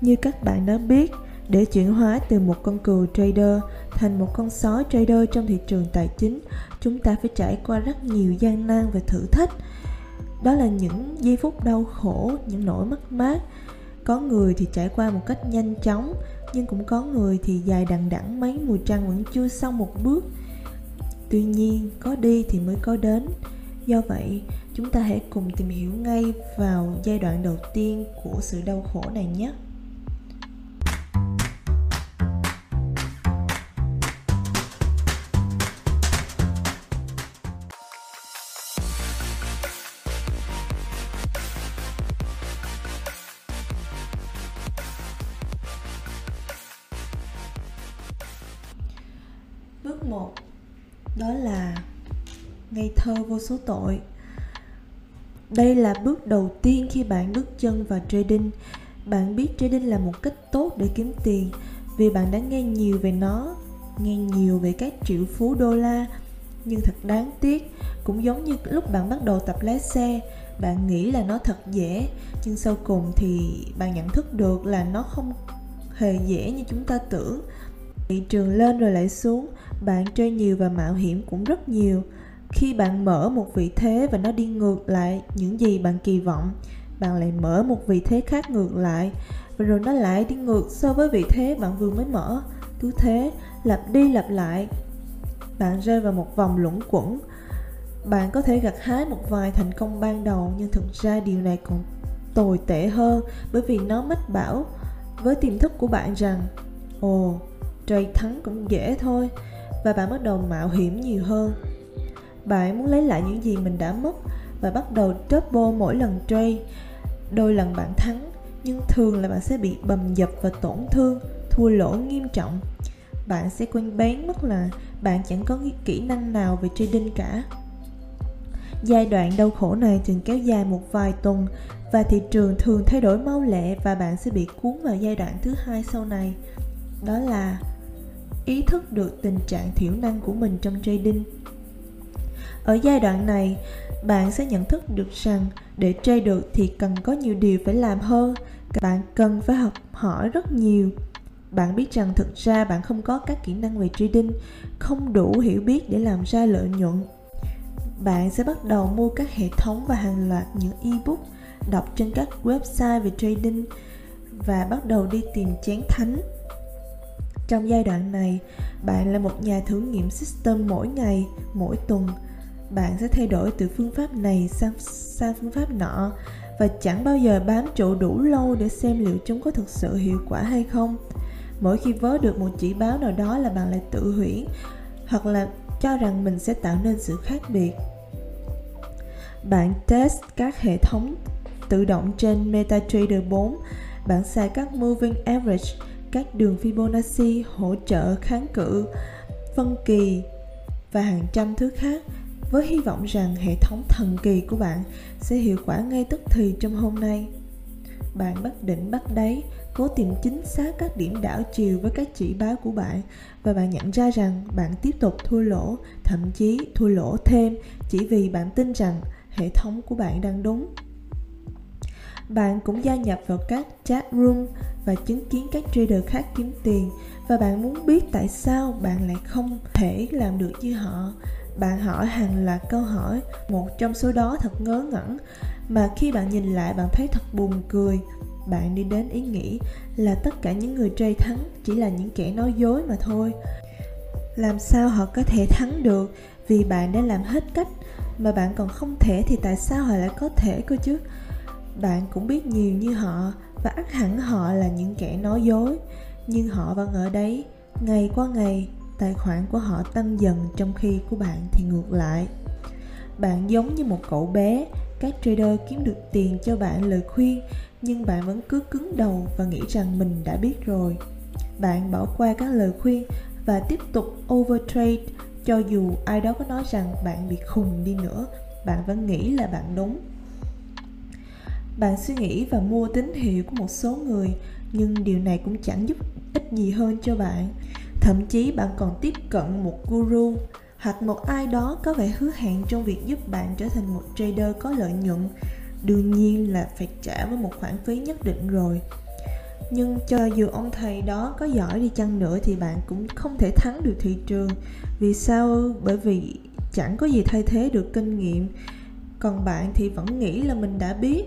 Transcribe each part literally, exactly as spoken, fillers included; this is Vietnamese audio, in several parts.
Như các bạn đã biết, để chuyển hóa từ một con cừu trader thành một con sói trader trong thị trường tài chính, chúng ta phải trải qua rất nhiều gian nan và thử thách. Đó là những giây phút đau khổ, những nỗi mất mát. Có người thì trải qua một cách nhanh chóng, nhưng cũng có người thì dài đằng đẵng mấy mùa trăng vẫn chưa xong một bước. Tuy nhiên, có đi thì mới có đến. Do vậy, chúng ta hãy cùng tìm hiểu ngay vào giai đoạn đầu tiên của sự đau khổ này nhé. Bước một, đó là ngây thơ vô số tội. Đây là bước đầu tiên khi bạn bước chân vào trading. Bạn biết trading là một cách tốt để kiếm tiền vì bạn đã nghe nhiều về nó, nghe nhiều về các triệu phú đô la. Nhưng thật đáng tiếc, cũng giống như lúc bạn bắt đầu tập lái xe, bạn nghĩ là nó thật dễ, nhưng sau cùng thì bạn nhận thức được là nó không hề dễ như chúng ta tưởng. Thị trường lên rồi lại xuống, bạn chơi nhiều và mạo hiểm cũng rất nhiều. Khi bạn mở một vị thế và nó đi ngược lại những gì bạn kỳ vọng, bạn lại mở một vị thế khác ngược lại, và rồi nó lại đi ngược so với vị thế bạn vừa mới mở. Cứ thế, lặp đi lặp lại, bạn rơi vào một vòng luẩn quẩn. Bạn có thể gặt hái một vài thành công ban đầu, nhưng thực ra điều này còn tồi tệ hơn, bởi vì nó mách bảo với tiềm thức của bạn rằng ồ, trade thắng cũng dễ thôi, và bạn bắt đầu mạo hiểm nhiều hơn. Bạn muốn lấy lại những gì mình đã mất và bắt đầu double mỗi lần trade. Đôi lần bạn thắng, nhưng thường là bạn sẽ bị bầm dập và tổn thương, thua lỗ nghiêm trọng. Bạn sẽ quên bén mất là bạn chẳng có kỹ năng nào về trading cả. Giai đoạn đau khổ này thường kéo dài một vài tuần, và thị trường thường thay đổi mau lẹ, và bạn sẽ bị cuốn vào giai đoạn thứ hai sau này. Đó là ý thức được tình trạng thiểu năng của mình trong trading. Ở giai đoạn này, bạn sẽ nhận thức được rằng để trade được thì cần có nhiều điều phải làm hơn. Bạn cần phải học hỏi rất nhiều. Bạn biết rằng thực ra bạn không có các kỹ năng về trading, không đủ hiểu biết để làm ra lợi nhuận. Bạn sẽ bắt đầu mua các hệ thống và hàng loạt những ebook, đọc trên các website về trading và bắt đầu đi tìm chén thánh. Trong giai đoạn này, bạn là một nhà thử nghiệm system mỗi ngày, mỗi tuần. Bạn sẽ thay đổi từ phương pháp này sang, sang phương pháp nọ và chẳng bao giờ bám trụ đủ lâu để xem liệu chúng có thực sự hiệu quả hay không. Mỗi khi vớ được một chỉ báo nào đó là bạn lại tự huyễn hoặc là cho rằng mình sẽ tạo nên sự khác biệt. Bạn test các hệ thống tự động trên MetaTrader bốn. Bạn xài các Moving Average, các đường Fibonacci, hỗ trợ, kháng cự, phân kỳ và hàng trăm thứ khác, với hy vọng rằng hệ thống thần kỳ của bạn sẽ hiệu quả ngay tức thì trong hôm nay. Bạn bắt đỉnh bắt đáy, cố tìm chính xác các điểm đảo chiều với các chỉ báo của bạn, và bạn nhận ra rằng bạn tiếp tục thua lỗ, thậm chí thua lỗ thêm, chỉ vì bạn tin rằng hệ thống của bạn đang đúng. Bạn cũng gia nhập vào các chat room và chứng kiến các trader khác kiếm tiền, và bạn muốn biết tại sao bạn lại không thể làm được như họ. Bạn hỏi hàng loạt câu hỏi, một trong số đó thật ngớ ngẩn, mà khi bạn nhìn lại bạn thấy thật buồn cười. Bạn đi đến ý nghĩ là tất cả những người trade thắng chỉ là những kẻ nói dối mà thôi. Làm sao họ có thể thắng được? Vì bạn đã làm hết cách mà bạn còn không thể thì tại sao họ lại có thể cơ chứ? Bạn cũng biết nhiều như họ và ắt hẳn họ là những kẻ nói dối, nhưng họ vẫn ở đấy ngày qua ngày. Tài khoản của họ tăng dần trong khi của bạn thì ngược lại. Bạn giống như một cậu bé, các trader kiếm được tiền cho bạn lời khuyên, nhưng bạn vẫn cứ cứng đầu và nghĩ rằng mình đã biết rồi. Bạn bỏ qua các lời khuyên và tiếp tục overtrade, cho dù ai đó có nói rằng bạn bị khùng đi nữa, bạn vẫn nghĩ là bạn đúng. Bạn suy nghĩ và mua tín hiệu của một số người, nhưng điều này cũng chẳng giúp ích gì hơn cho bạn. Thậm chí bạn còn tiếp cận một guru hoặc một ai đó có vẻ hứa hẹn trong việc giúp bạn trở thành một trader có lợi nhuận. Đương nhiên là phải trả với một khoản phí nhất định rồi. Nhưng cho dù ông thầy đó có giỏi đi chăng nữa thì bạn cũng không thể thắng được thị trường. Vì sao? Bởi vì chẳng có gì thay thế được kinh nghiệm, còn bạn thì vẫn nghĩ là mình đã biết.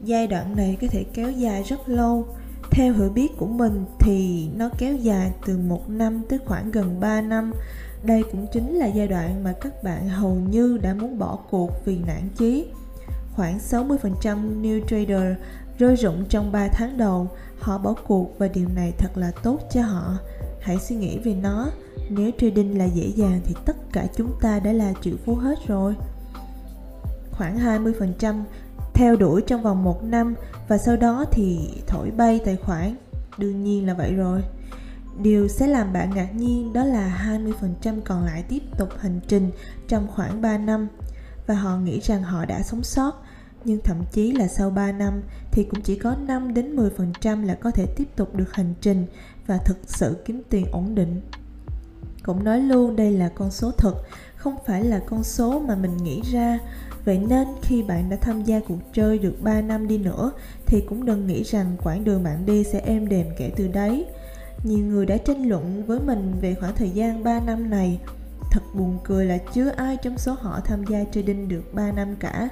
Giai đoạn này có thể kéo dài rất lâu. Theo hiểu biết của mình thì nó kéo dài từ một năm tới khoảng gần ba năm. Đây cũng chính là giai đoạn mà các bạn hầu như đã muốn bỏ cuộc vì nản chí. Khoảng sáu mươi phần trăm new trader rơi rụng trong ba tháng đầu. Họ bỏ cuộc và điều này thật là tốt cho họ. Hãy suy nghĩ về nó. Nếu trading là dễ dàng thì tất cả chúng ta đã là triệu phú hết rồi. Khoảng hai mươi phần trăm theo đuổi trong vòng một năm và sau đó thì thổi bay tài khoản. Đương nhiên là vậy rồi. Điều sẽ làm bạn ngạc nhiên đó là hai mươi phần trăm còn lại tiếp tục hành trình trong khoảng ba năm và họ nghĩ rằng họ đã sống sót. Nhưng thậm chí là sau ba năm thì cũng chỉ có năm đến mười phần trăm là có thể tiếp tục được hành trình và thực sự kiếm tiền ổn định. Cũng nói luôn đây là con số thật, không phải là con số mà mình nghĩ ra. Vậy nên khi bạn đã tham gia cuộc chơi được ba năm đi nữa thì cũng đừng nghĩ rằng quãng đường bạn đi sẽ êm đềm kể từ đấy. Nhiều người đã tranh luận với mình về khoảng thời gian ba năm này. Thật buồn cười là chưa ai trong số họ tham gia trading được ba năm cả.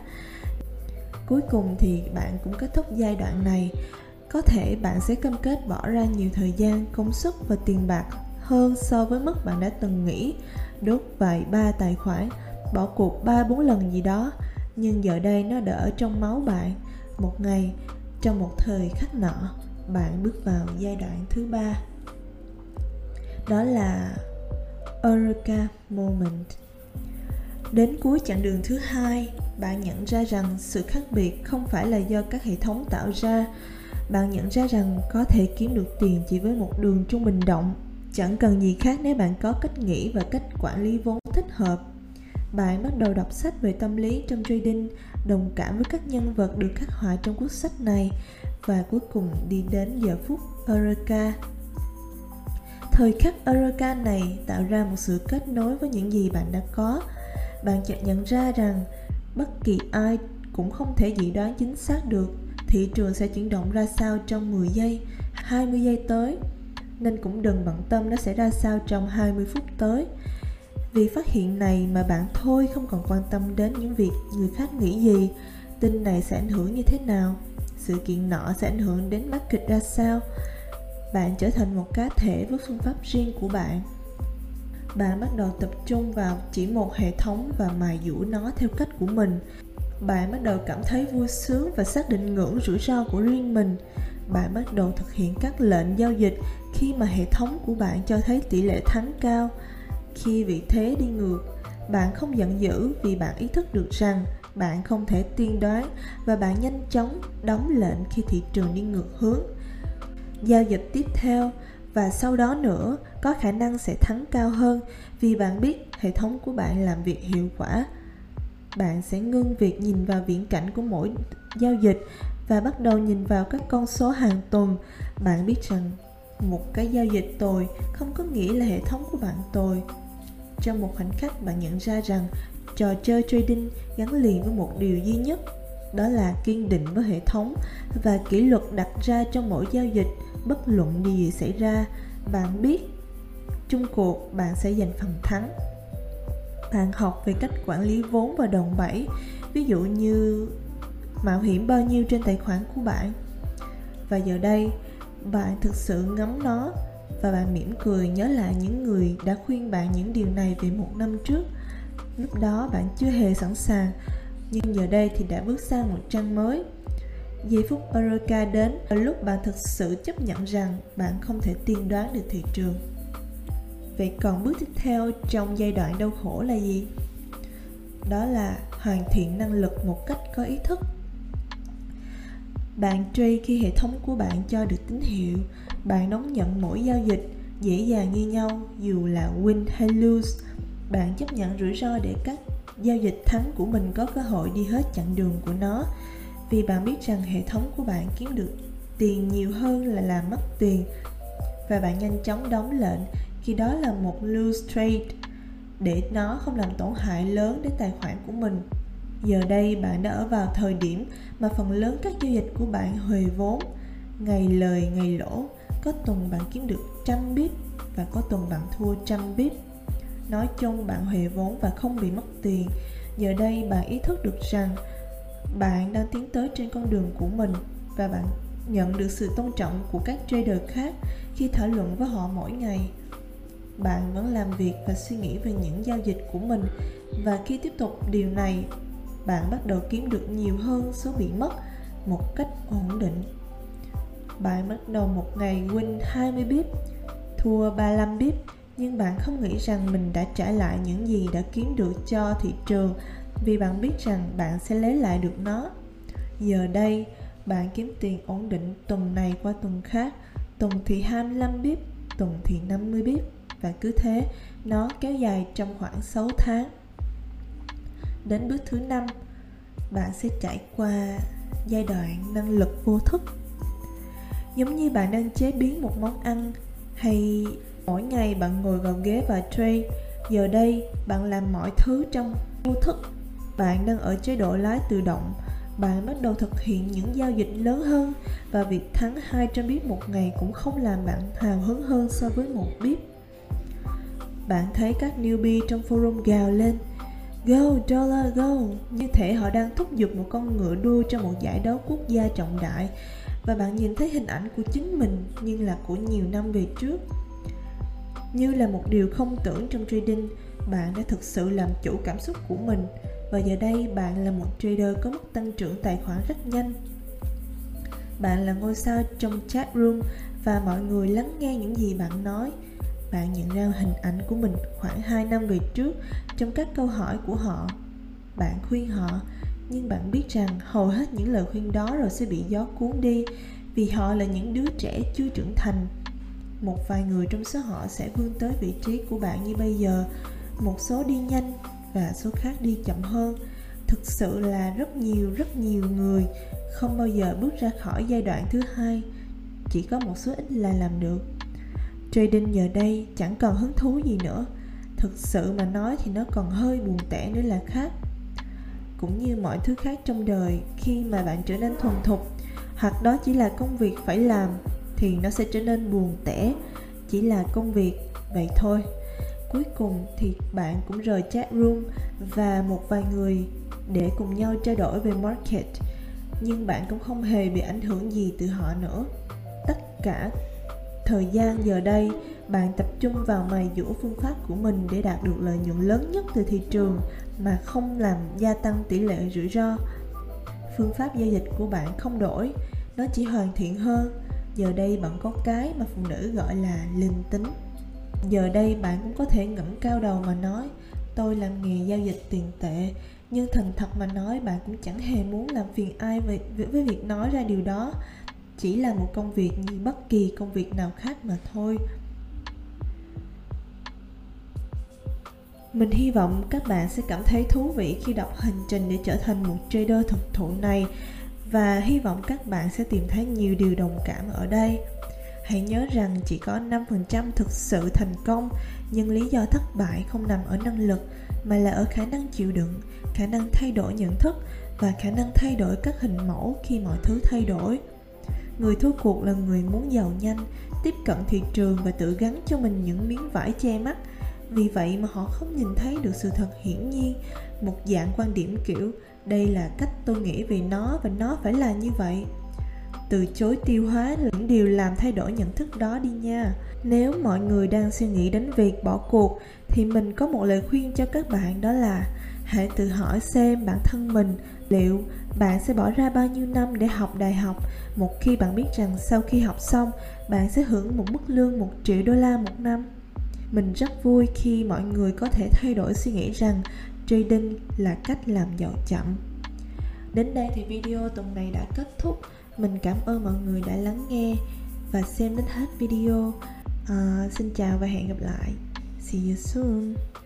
Cuối cùng thì bạn cũng kết thúc giai đoạn này. Có thể bạn sẽ cam kết bỏ ra nhiều thời gian, công sức và tiền bạc hơn so với mức bạn đã từng nghĩ. Đốt vài ba tài khoản, bỏ cuộc ba bốn lần gì đó. Nhưng giờ đây nó đã ở trong máu bạn. Một ngày, trong một thời khắc nọ, bạn bước vào giai đoạn thứ ba. Đó là Eureka Moment. Đến cuối chặng đường thứ hai, bạn nhận ra rằng sự khác biệt không phải là do các hệ thống tạo ra. Bạn nhận ra rằng có thể kiếm được tiền chỉ với một đường trung bình động. Chẳng cần gì khác nếu bạn có cách nghĩ và cách quản lý vốn thích hợp. Bạn bắt đầu đọc sách về tâm lý trong trading, đồng cảm với các nhân vật được khắc họa trong cuốn sách này và cuối cùng đi đến giờ phút Eureka. Thời khắc Eureka này tạo ra một sự kết nối với những gì bạn đã có. Bạn chợt nhận ra rằng bất kỳ ai cũng không thể dự đoán chính xác được thị trường sẽ chuyển động ra sao trong mười giây, hai mươi giây tới. Nên cũng đừng bận tâm nó sẽ ra sao trong hai mươi phút tới. Vì phát hiện này mà bạn thôi không còn quan tâm đến những việc người khác nghĩ gì. Tin này sẽ ảnh hưởng như thế nào? Sự kiện nọ sẽ ảnh hưởng đến market ra sao? Bạn trở thành một cá thể với phương pháp riêng của bạn. Bạn bắt đầu tập trung vào chỉ một hệ thống và mài dũa nó theo cách của mình. Bạn bắt đầu cảm thấy vui sướng và xác định ngưỡng rủi ro của riêng mình. Bạn bắt đầu thực hiện các lệnh giao dịch khi mà hệ thống của bạn cho thấy tỷ lệ thắng cao. Khi vị thế đi ngược, bạn không giận dữ vì bạn ý thức được rằng bạn không thể tiên đoán và bạn nhanh chóng đóng lệnh khi thị trường đi ngược hướng. Giao dịch tiếp theo và sau đó nữa có khả năng sẽ thắng cao hơn vì bạn biết hệ thống của bạn làm việc hiệu quả. Bạn sẽ ngưng việc nhìn vào viễn cảnh của mỗi giao dịch và bắt đầu nhìn vào các con số hàng tuần. Bạn biết rằng một cái giao dịch tồi không có nghĩa là hệ thống của bạn tồi. Trong một khoảnh khắc bạn nhận ra rằng trò chơi trading gắn liền với một điều duy nhất, đó là kiên định với hệ thống và kỷ luật đặt ra trong mỗi giao dịch. Bất luận điều gì xảy ra, bạn biết chung cuộc bạn sẽ giành phần thắng. Bạn học về cách quản lý vốn và đòn bẩy, ví dụ như mạo hiểm bao nhiêu trên tài khoản của bạn. Và giờ đây, bạn thực sự ngắm nó và bạn mỉm cười nhớ lại những người đã khuyên bạn những điều này về một năm trước. Lúc đó bạn chưa hề sẵn sàng, nhưng giờ đây thì đã bước sang một trang mới. Giây phút Eureka đến là lúc bạn thực sự chấp nhận rằng bạn không thể tiên đoán được thị trường. Vậy còn bước tiếp theo trong giai đoạn đau khổ là gì? Đó là hoàn thiện năng lực một cách có ý thức. Bạn trade khi hệ thống của bạn cho được tín hiệu. Bạn đón nhận mỗi giao dịch dễ dàng như nhau dù là win hay lose. Bạn chấp nhận rủi ro để các giao dịch thắng của mình có cơ hội đi hết chặng đường của nó. Vì bạn biết rằng hệ thống của bạn kiếm được tiền nhiều hơn là làm mất tiền. Và bạn nhanh chóng đóng lệnh khi đó là một lose trade để nó không làm tổn hại lớn đến tài khoản của mình. Giờ đây bạn đã ở vào thời điểm mà phần lớn các giao dịch của bạn huề vốn. ngày lời ngày lỗ, có tuần bạn kiếm được trăm bip và có tuần bạn thua trăm bip. Nói chung bạn huề vốn và không bị mất tiền. Giờ đây bạn ý thức được rằng bạn đang tiến tới trên con đường của mình và bạn nhận được sự tôn trọng của các trader khác khi thảo luận với họ mỗi ngày. Bạn vẫn làm việc và suy nghĩ về những giao dịch của mình, và khi tiếp tục điều này, bạn bắt đầu kiếm được nhiều hơn số bị mất một cách ổn định. Bạn bắt đầu một ngày win hai mươi bip, thua ba mươi lăm bip, nhưng bạn không nghĩ rằng mình đã trả lại những gì đã kiếm được cho thị trường, vì bạn biết rằng bạn sẽ lấy lại được nó. Giờ đây, bạn kiếm tiền ổn định tuần này qua tuần khác, tuần thì hai mươi lăm bip, tuần thì năm mươi bip, và cứ thế nó kéo dài trong khoảng sáu tháng. Đến bước thứ năm, bạn sẽ trải qua giai đoạn năng lực vô thức. Giống như bạn đang chế biến một món ăn, hay mỗi ngày bạn ngồi vào ghế và trade, giờ đây bạn làm mọi thứ trong vô thức. Bạn đang ở chế độ lái tự động, bạn bắt đầu thực hiện những giao dịch lớn hơn, và việc thắng hai trăm bip một ngày cũng không làm bạn hào hứng hơn so với một bip. Bạn thấy các newbie trong forum gào lên "Go dollar go", như thể họ đang thúc giục một con ngựa đua trong một giải đấu quốc gia trọng đại, và bạn nhìn thấy hình ảnh của chính mình nhưng là của nhiều năm về trước. Như là một điều không tưởng trong trading, bạn đã thực sự làm chủ cảm xúc của mình, và giờ đây bạn là một trader có mức tăng trưởng tài khoản rất nhanh. Bạn là ngôi sao trong chat room và mọi người lắng nghe những gì bạn nói. Bạn nhận ra hình ảnh của mình khoảng hai năm về trước trong các câu hỏi của họ. Bạn khuyên họ, nhưng bạn biết rằng hầu hết những lời khuyên đó rồi sẽ bị gió cuốn đi, vì họ là những đứa trẻ chưa trưởng thành. Một vài người trong số họ sẽ vươn tới vị trí của bạn như bây giờ, một số đi nhanh và số khác đi chậm hơn. Thực sự là rất nhiều, rất nhiều người không bao giờ bước ra khỏi giai đoạn thứ hai, chỉ có một số ít là làm được. Trading giờ đây chẳng còn hứng thú gì nữa. Thực sự mà nói thì nó còn hơi buồn tẻ nữa là khác. Cũng như mọi thứ khác trong đời, khi mà bạn trở nên thuần thục, hoặc đó chỉ là công việc phải làm, thì nó sẽ trở nên buồn tẻ, chỉ là công việc, vậy thôi. Cuối cùng thì bạn cũng rời chat room và một vài người để cùng nhau trao đổi về market, nhưng bạn cũng không hề bị ảnh hưởng gì từ họ nữa. Tất cả thời gian giờ đây, bạn tập trung vào mài dũa phương pháp của mình để đạt được lợi nhuận lớn nhất từ thị trường mà không làm gia tăng tỷ lệ rủi ro. Phương pháp giao dịch của bạn không đổi, nó chỉ hoàn thiện hơn. Giờ đây bạn có cái mà phụ nữ gọi là linh tính. Giờ đây bạn cũng có thể ngẩng cao đầu mà nói, tôi làm nghề giao dịch tiền tệ, nhưng thành thật mà nói bạn cũng chẳng hề muốn làm phiền ai với, với việc nói ra điều đó. Chỉ là một công việc như bất kỳ công việc nào khác mà thôi. Mình hy vọng các bạn sẽ cảm thấy thú vị khi đọc hành trình để trở thành một trader thực thụ này, và hy vọng các bạn sẽ tìm thấy nhiều điều đồng cảm ở đây. Hãy nhớ rằng chỉ có năm phần trăm thực sự thành công, nhưng lý do thất bại không nằm ở năng lực, mà là ở khả năng chịu đựng, khả năng thay đổi nhận thức và khả năng thay đổi các hình mẫu khi mọi thứ thay đổi. Người thua cuộc là người muốn giàu nhanh, tiếp cận thị trường và tự gắn cho mình những miếng vải che mắt. Vì vậy mà họ không nhìn thấy được sự thật hiển nhiên, một dạng quan điểm kiểu đây là cách tôi nghĩ về nó và nó phải là như vậy. Từ chối tiêu hóa là những điều làm thay đổi nhận thức đó đi nha. Nếu mọi người đang suy nghĩ đến việc bỏ cuộc thì mình có một lời khuyên cho các bạn, đó là hãy tự hỏi xem bản thân mình liệu bạn sẽ bỏ ra bao nhiêu năm để học đại học một khi bạn biết rằng sau khi học xong bạn sẽ hưởng một mức lương một triệu đô la một năm. Mình rất vui khi mọi người có thể thay đổi suy nghĩ rằng trading là cách làm giàu chậm. Đến đây thì video tuần này đã kết thúc. Mình cảm ơn mọi người đã lắng nghe và xem đến hết video. Uh, xin chào và hẹn gặp lại. See you soon.